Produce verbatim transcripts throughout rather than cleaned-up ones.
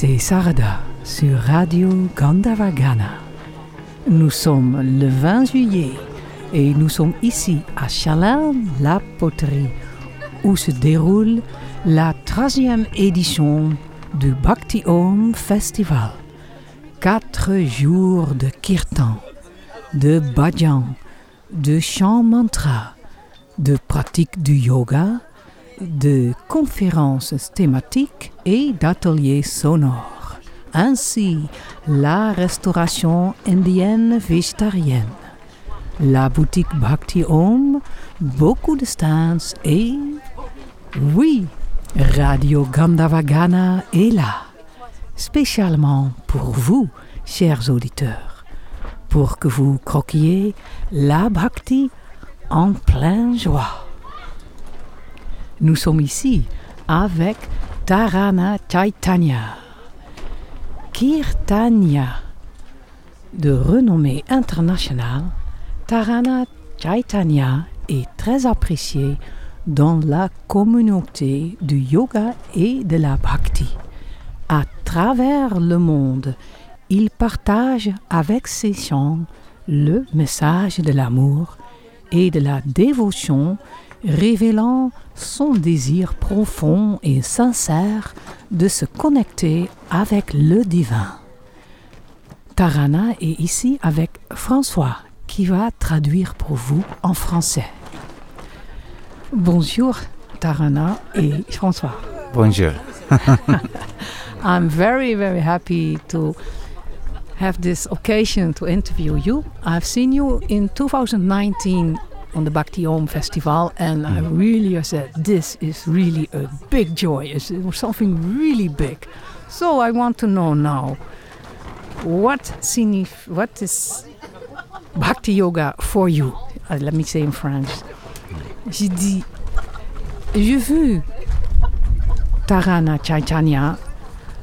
C'est Sarada sur Radio Gandharvagana. Nous sommes le vingt juillet et nous sommes ici à Challain-la-Potherie où se déroule la troisième édition du Bhakti Om Festival. Quatre jours de kirtan, de bhajan, de chant mantra, de pratique du yoga, de conférences thématiques et d'ateliers sonores, ainsi la restauration indienne végétarienne, la boutique Bhakti Om, beaucoup de stands et, oui, Radio Gandharvagana est là, spécialement pour vous, chers auditeurs, pour que vous croquiez la bhakti en pleine joie. Nous sommes ici avec Tarana Caitanya, Kirtanya, de renommée internationale. Tarana Caitanya est très appréciée dans la communauté du yoga et de la bhakti. À travers le monde, il partage avec ses chants le message de l'amour et de la dévotion, révélant son désir profond et sincère de se connecter avec le divin. Tarana est ici avec François, qui va traduire pour vous en français. Bonjour Tarana et François. Bonjour. I'm very, very happy to have this occasion to interview you. I've seen you in two thousand nineteen on the Bhakti Om Festival, and mm. I really said, this is really a big joy. It's something really big. So I want to know now, what signif- what is Bhakti Yoga for you? Uh, let me say in French. J'ai dit, j'ai vu Tarana Caitanya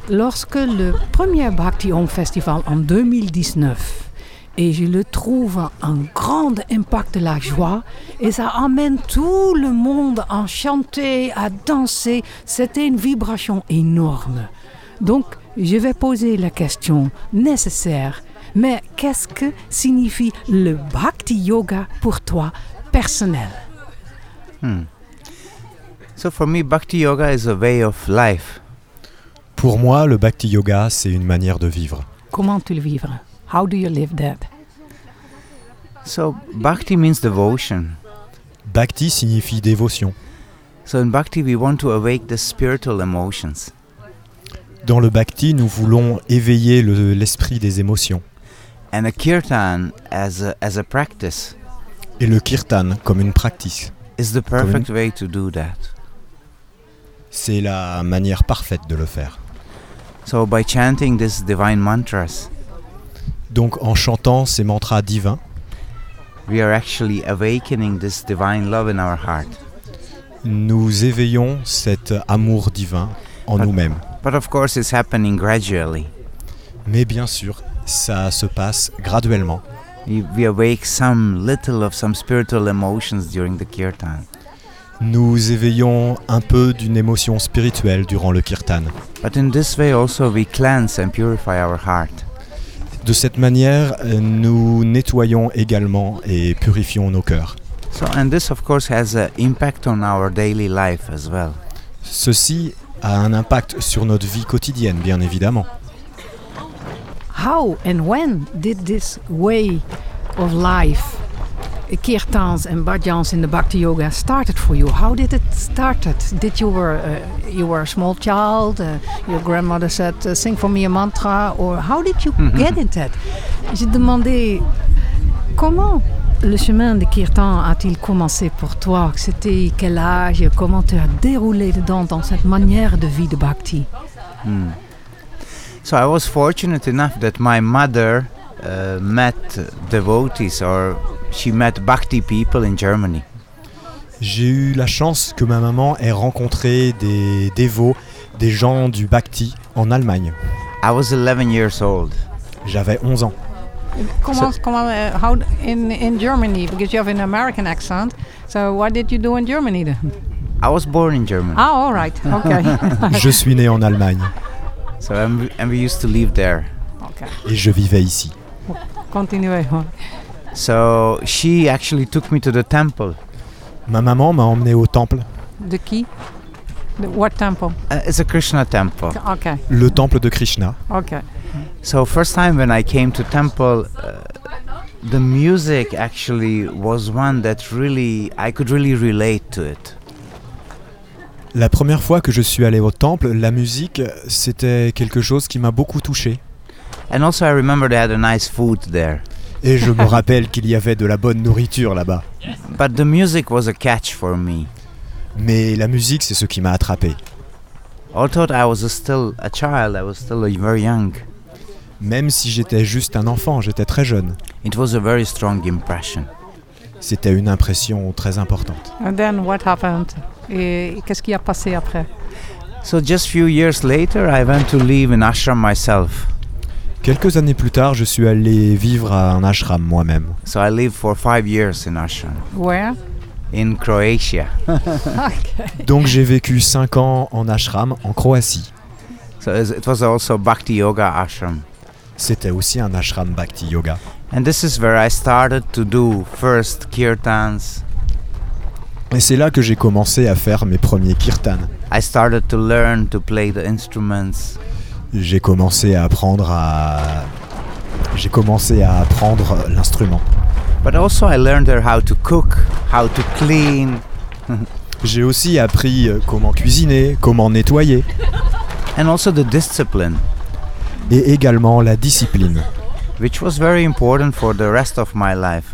lorsque le premier Bhakti Om Festival en deux mille dix-neuf. Et je le trouve un grand impact de la joie. Et ça amène tout le monde à chanter, à danser. C'était une vibration énorme. Donc, je vais poser la question nécessaire. Mais qu'est-ce que signifie le Bhakti Yoga pour toi, personnel? Hmm. So for me, Bhakti Yoga is a way of life. Pour moi, le Bhakti Yoga, c'est une manière de vivre. Comment tu le vis? How do you live that? So, bhakti means devotion. Bhakti signifie dévotion. So in bhakti we want to awake the spiritual emotions. Dans le bhakti, nous voulons éveiller le, l'esprit des émotions. And the kirtan as a, as a practice. Et le kirtan comme une pratique. Is the perfect way to do that. C'est la manière parfaite de le faire. So by chanting these divine mantras. Donc, en chantant ces mantras divins, we are actually awakening this divine love in our heart. Nous éveillons cet amour divin en but, nous-mêmes. But of course it's happening gradually. Mais bien sûr, ça se passe graduellement. We, we awake some little of some spiritual emotions during the kirtan. Nous éveillons un peu d'une émotion spirituelle durant le kirtan. But in this way also we cleanse and purify our heart. De cette manière, nous nettoyons également et purifions nos cœurs. So, and this of course has an impact on our daily life as well. Ceci a un impact sur notre vie quotidienne, bien évidemment. How and when did this way of life, kirtans and bhajans in the Bhakti Yoga, started for you? How did it started? Did you were uh, you were a small child? Uh, your grandmother said, uh, "Sing for me a mantra," or how did you get into that? J'ai demandé comment le chemin de kirtan a-t-il commencé pour toi? C'était quel âge? Comment tu as déroulé dedans dans cette manière de vie de bhakti? Hmm. So I was fortunate enough that my mother uh, met devotees or she met bhakti people in Germany. J'ai eu la chance que ma maman ait rencontré des dévots, des gens du bhakti en Allemagne. I was eleven years old. J'avais onze ans. Comment so, comment uh, how in in Germany, because you have an American accent. So what did you do in Germany then? I was born in Germany. Oh, all right. Okay. Je suis né en Allemagne. So I'm, and we used to live there. Okay. Et je vivais ici. Continuez. So she actually took me to the temple. Ma maman m'a emmené au temple. De qui? The, what temple? Uh, it's a Krishna temple. Okay. Le temple de Krishna. Okay. So first time when I came to temple, uh, the music actually was one that really I could really relate to it. La première fois que je suis allé au temple, la musique, c'était quelque chose qui m'a beaucoup touché. And also I remember they had a nice food there. Et je me rappelle qu'il y avait de la bonne nourriture là-bas. But the music was a catch for me. Mais la musique, c'est ce qui m'a attrapé. Although I was still a child, I was still very young. Même si j'étais juste un enfant, j'étais très jeune. It was a very strong impression. C'était une impression très importante. And then what happened? Et qu'est-ce qui a passé après? So just few years later, I went to live in ashram myself. Quelques années plus tard, je suis allé vivre à un ashram moi-même. So I lived for five years in ashram. Where? In Croatia. Okay. Donc j'ai vécu cinq ans en ashram en Croatie. So it was also Bhakti Yoga ashram. C'était aussi un ashram Bhakti Yoga. And this is where I started to do first kirtans. Et c'est là que j'ai commencé à faire mes premiers kirtans. I started to learn to play the instruments. J'ai commencé à apprendre à j'ai commencé à apprendre l'instrument. But also I learned her how to cook, how to clean. J'ai aussi appris comment cuisiner, comment nettoyer. And also the discipline. Et également la discipline. Which was very important for the rest of my life.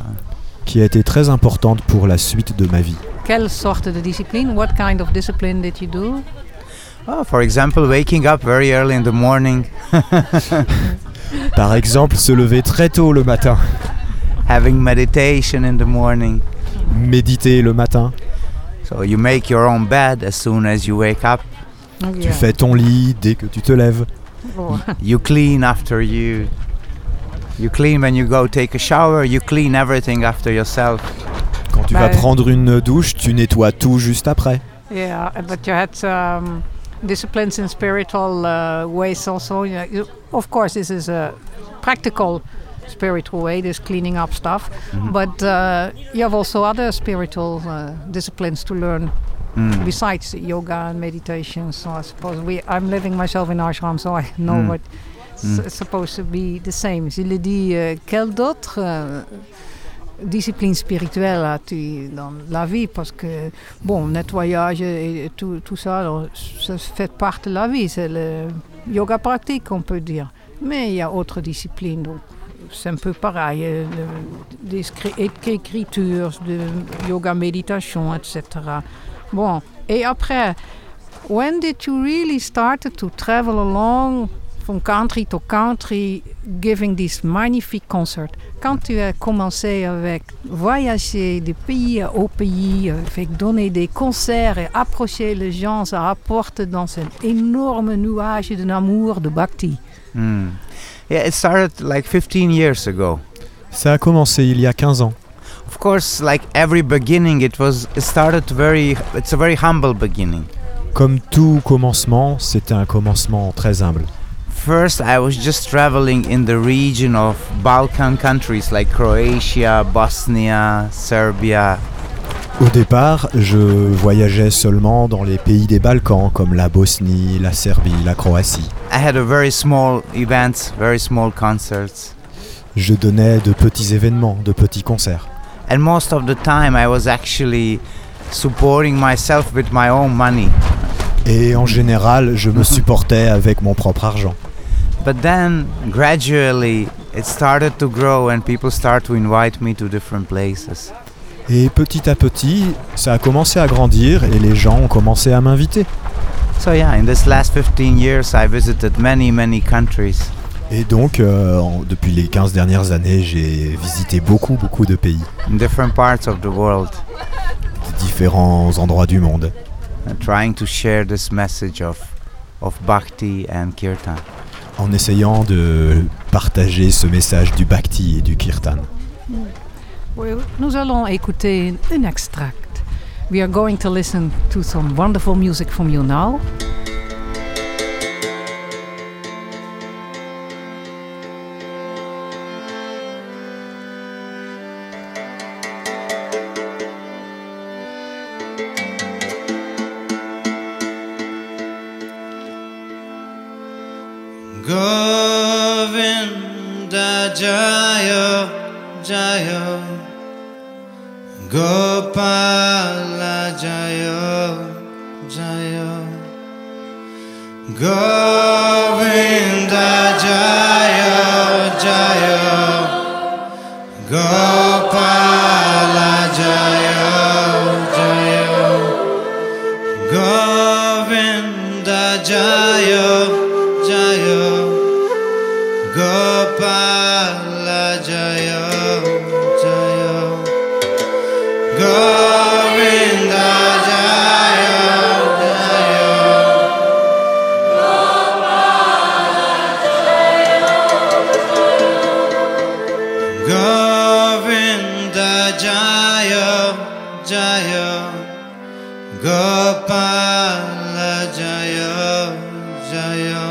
Qui a été très importante pour la suite de ma vie. Quelle sorte de discipline? What kind of discipline did you do? Oh, for example, waking up very early in the morning. Par exemple, se lever très tôt le matin. Having meditation in the morning. Méditer le matin. So you make your own bed as soon as you wake up. Oh, yeah. Tu fais ton lit dès que tu te lèves. Oh. You clean after you. You clean when you go take a shower. You clean everything after yourself. Quand tu Bye. vas prendre une douche, tu nettoies tout juste après. Yeah, but you had um, disciplines in spiritual uh, ways also. You know, you, of course, this is a practical spiritual way, this cleaning up stuff. Mm-hmm. But uh, you have also other spiritual uh, disciplines to learn mm. besides yoga and meditation. So I suppose we, I'm living myself in ashram, so I know mm. what mm. S- it's supposed to be the same. Il dit, uh, quelle d'autre... Uh, discipline spirituelle as-tu dans la vie? Parce que, bon, nettoyage et tout, tout ça, ça fait partie de la vie. C'est le yoga pratique, on peut dire. Mais il y a autres disciplines, donc c'est un peu pareil. Des écritures, de yoga méditation, et cetera. Bon, et après, when did you really start to travel along from country to country, giving this magnifique concert? Quand tu as commencé avec voyager de pays au pays, avec donner des concerts et approcher les gens, ça apporte dans cet énorme nuage d'un amour de bhakti. Mm. Yeah, it started like fifteen years ago. Ça a commencé il y a quinze ans. Of course, like every beginning, it was it started very. It's a very humble beginning. Comme tout commencement, c'était un commencement très humble. First, I was just traveling in the region of Balkan countries like Croatia, Bosnia, Serbia. Au départ, je voyageais seulement dans les pays des Balkans comme la Bosnie, la Serbie, la Croatie. I had a very small events, very small concerts. Je donnais de petits événements, de petits concerts. And most of the time I was actually supporting myself with my own money. Et en général, je me supportais avec mon propre argent. But then, gradually, it started to grow and people started to invite me to different places. Et petit à petit, ça a commencé à grandir et les gens ont commencé à m'inviter. So yeah, in this last fifteen years, I visited many, many countries. Et donc, euh, en, depuis les quinze dernières années, j'ai visité beaucoup, beaucoup de pays. In different parts of the world. Différents endroits du monde. Trying to share this message of of bhakti and kirtan. En essayant de partager ce message du bhakti et du kirtan. Well, nous allons écouter un extract. We are going to listen to some wonderful music from you now. Govinda Jaya Jaya Gopala Jaya Jaya Govinda Jaya Jaya Gopala Jaya Jaya Govinda Jaya Jaya Gopala Jaya Jaya Govinda Jaya Jaya Gopala Jaya Jaya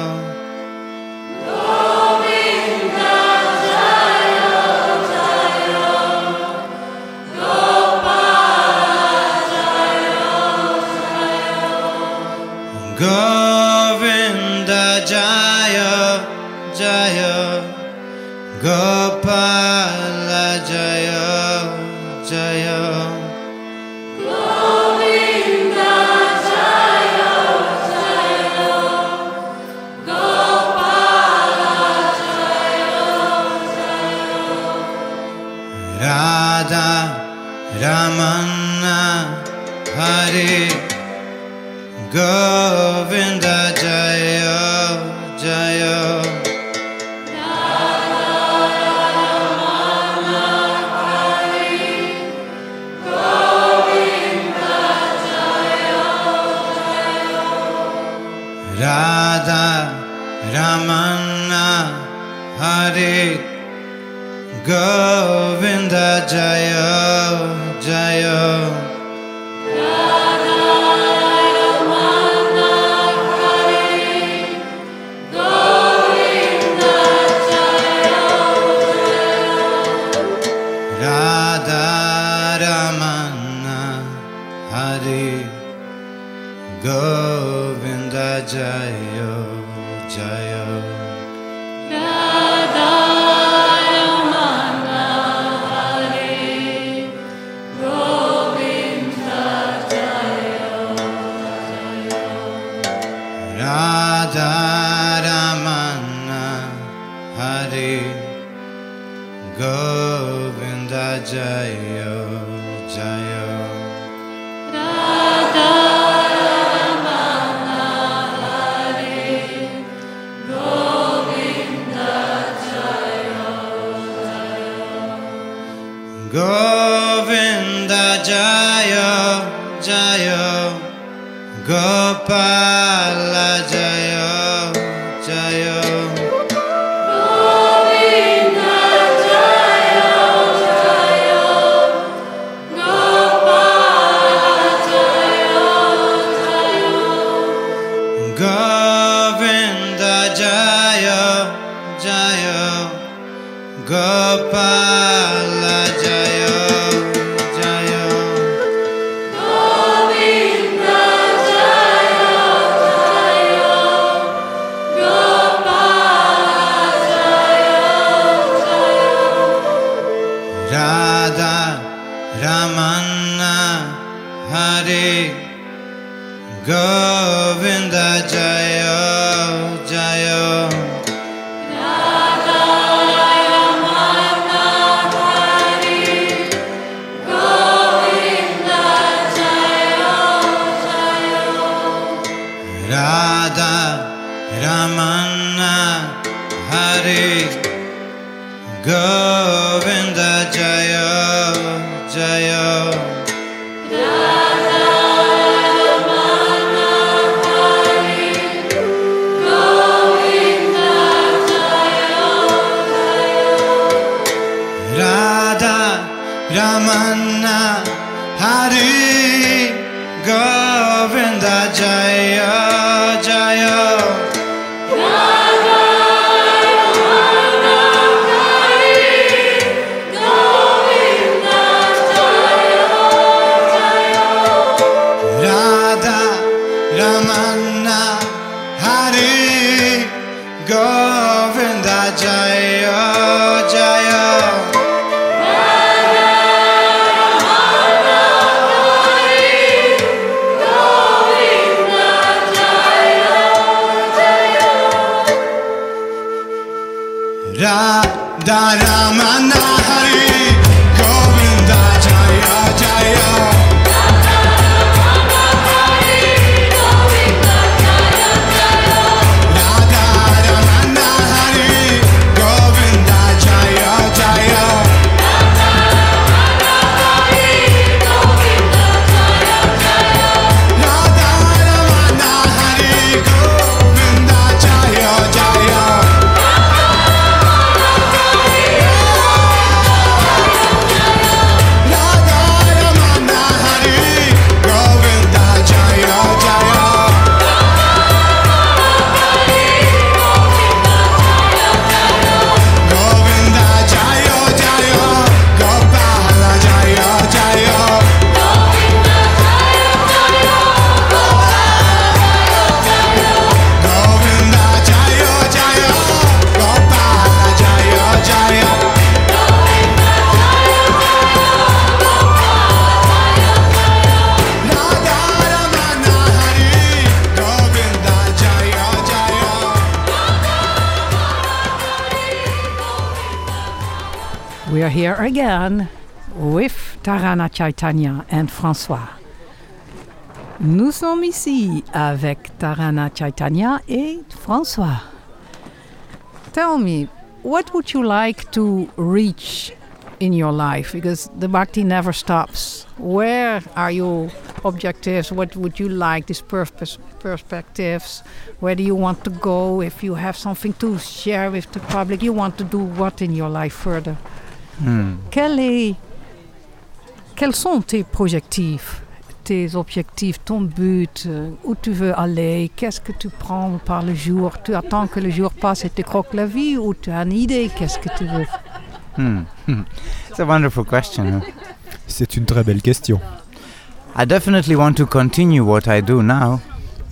Govinda Jaya Jaya Gopala Jaya Jaya Govinda Jaya Jaya Gopala Jaya Jaya Govinda Jaya Jaya Gopala Jaya Jaya Radha Ramana Hare Govinda Jaya Jaya Tarana Caitanya Govinda Jaya Jaya Radha Ramana Hare Govinda Jaya Jaya Govinda Jaya Jaya Radharamana Hare Govinda Jaya Jaya Radharamana Hare Govinda Jaya Jaya Govinda Jaya Jaya Gopala Jaya Jaya Govinda Jaya Jaya Gopala Jaya Jaya Govinda Jaya Jaya Gopala Jaya Jaya Govinda Jaya Jaya Gopala Jaya Jaya Radha Ramana Hare Govinda Jaya Jaya Ramana Hare Govinda Jaya Jaya Radharamana Hare Govinda Jaya Jaya Radharamana Hare Govinda Jaya Jaya Ramana Hare Govinda Jaya Here again with Tarana Caitanya and François. Nous sommes ici avec Tarana Caitanya et François. Tell me, what would you like to reach in your life? Because the bhakti never stops. Where are your objectives? What would you like, these purpose, perspectives? Where do you want to go? If you have something to share with the public, you want to do what in your life further? Hmm. Quel est, quels sont tes projectifs, tes objectifs, ton but, euh, où tu veux aller, qu'est-ce que tu prends par le jour? Tu attends que le jour passe et tu croques la vie, ou tu as une idée, qu'est-ce que tu veux? Hmm. It's a wonderful question. C'est une très belle question. I definitely want to continue what I do now.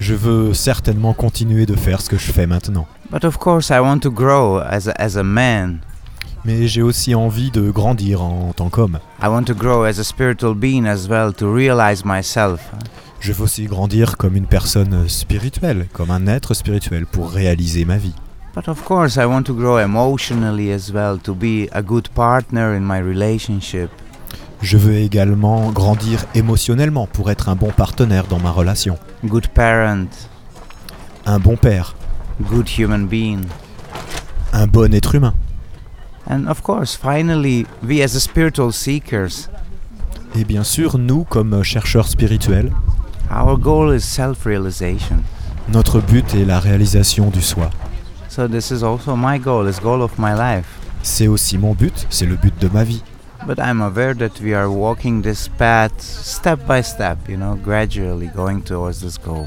Je veux certainement continuer de faire ce que je fais maintenant. But of course I want to grow as a, as a man. Mais j'ai aussi envie de grandir en tant qu'homme. I want to grow as a spiritual being as well, to realize myself. Je veux aussi grandir comme une personne spirituelle, comme un être spirituel, pour réaliser ma vie. But of course, I want to grow emotionally as well, to be a good partner in my relationship. Je veux également grandir émotionnellement pour être un bon partenaire dans ma relation. Good parent. Un bon père. Good human being. Un bon être humain. And of course, finally, we as a spiritual seekers. Et bien sûr, nous comme chercheurs spirituels. Our goal is self-realization. Notre but est la réalisation du soi. So this is also my goal, is goal of my life. C'est aussi mon but, c'est le but de ma vie. But I'm aware that we are walking this path step by step, you know, gradually going towards this goal.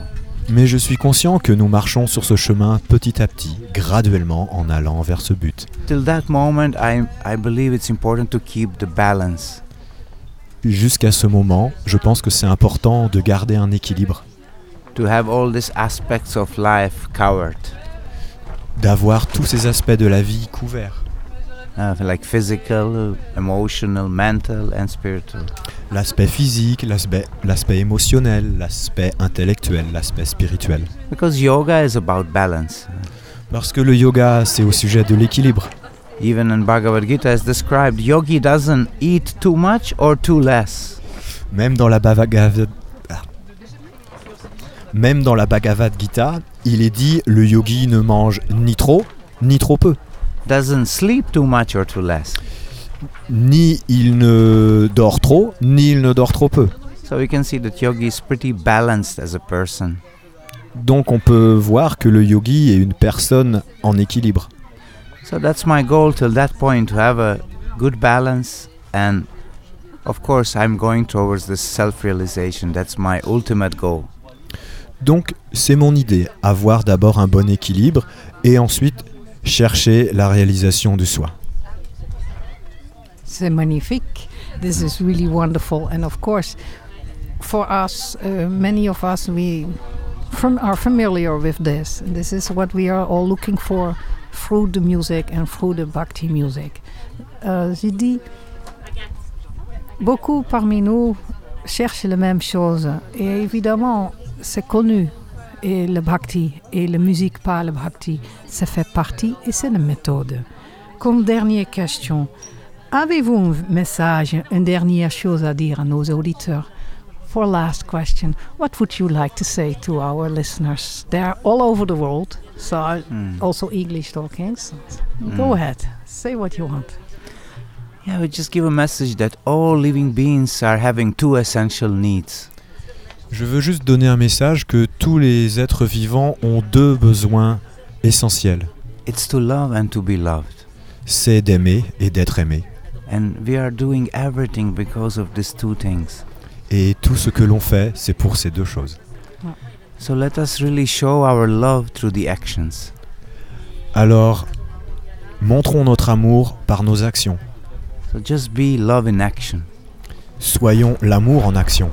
Mais je suis conscient que nous marchons sur ce chemin petit à petit, graduellement en allant vers ce but. Till that moment, I, I believe it's important to keep the balance. Jusqu'à ce moment, je pense que c'est important de garder un équilibre. To have all these aspects of life covered. D'avoir tous ces aspects de la vie couverts. Uh, like physical, emotional, mental and spiritual. L'aspect physique, l'aspect, l'aspect émotionnel, l'aspect intellectuel, l'aspect spirituel. Because yoga is about balance. Parce que le yoga, c'est au sujet de l'équilibre. Even in Bhagavad Gita as described, yogi doesn't eat too much or too less. Même dans la Bhagavad Même dans la Bhagavad Gita, il est dit le yogi ne mange ni trop ni trop peu. Doesn't sleep too much or too less. Ni il ne dort trop, ni il ne dort trop peu. So we can see that yogi is pretty balanced as a person. Donc on peut voir que le yogi est une personne en équilibre. So that's my goal till that point, to have a good balance, and of course I'm going towards this self-realization. That's my ultimate goal. Donc c'est mon idée, avoir d'abord un bon équilibre et ensuite chercher la réalisation du soi. C'est magnifique. This is really wonderful. And of course, for us, uh, many of us, we from, are familiar with this. This is what we are all looking for through the music and through the bhakti music. Euh, j'ai dit, beaucoup parmi nous cherchent la même chose. Et évidemment, c'est connu. Et le bhakti, et la musique par le bhakti, ça fait partie et c'est une méthode. Comme dernière question, avez-vous un message, une dernière chose à dire à nos auditeurs? For last question, what would you like to say to our listeners? They are all over the world, so mm. also English talking. So mm. Go ahead, say what you want. Yeah, we just give a message that all living beings are having two essential needs. Je veux juste donner un message que tous les êtres vivants ont deux besoins essentiels. It's to love and to be loved. C'est d'aimer et d'être aimé. And we are doing everything because of these two things. Et tout ce que l'on fait, c'est pour ces deux choses. So let us really show our love through the actions. Alors, montrons notre amour par nos actions. So just be love in action. Soyons l'amour en action.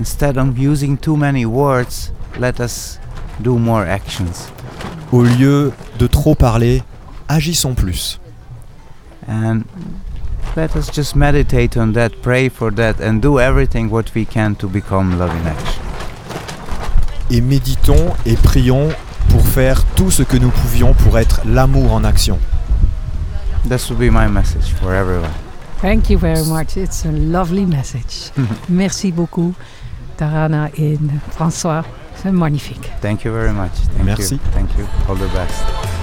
Instead of using too many words, let us do more actions. Au lieu de trop parler, agissons plus. And let us just meditate on that, pray for that, and do everything what we can to become love in action. Et méditons et prions pour faire tout ce que nous pouvions pour être l'amour en action. That would be my message for everyone. Thank you very much. It's a lovely message. Merci beaucoup, Tarana et François. C'est magnifique. Thank you very much. Thank Merci. You. Thank you. All the best.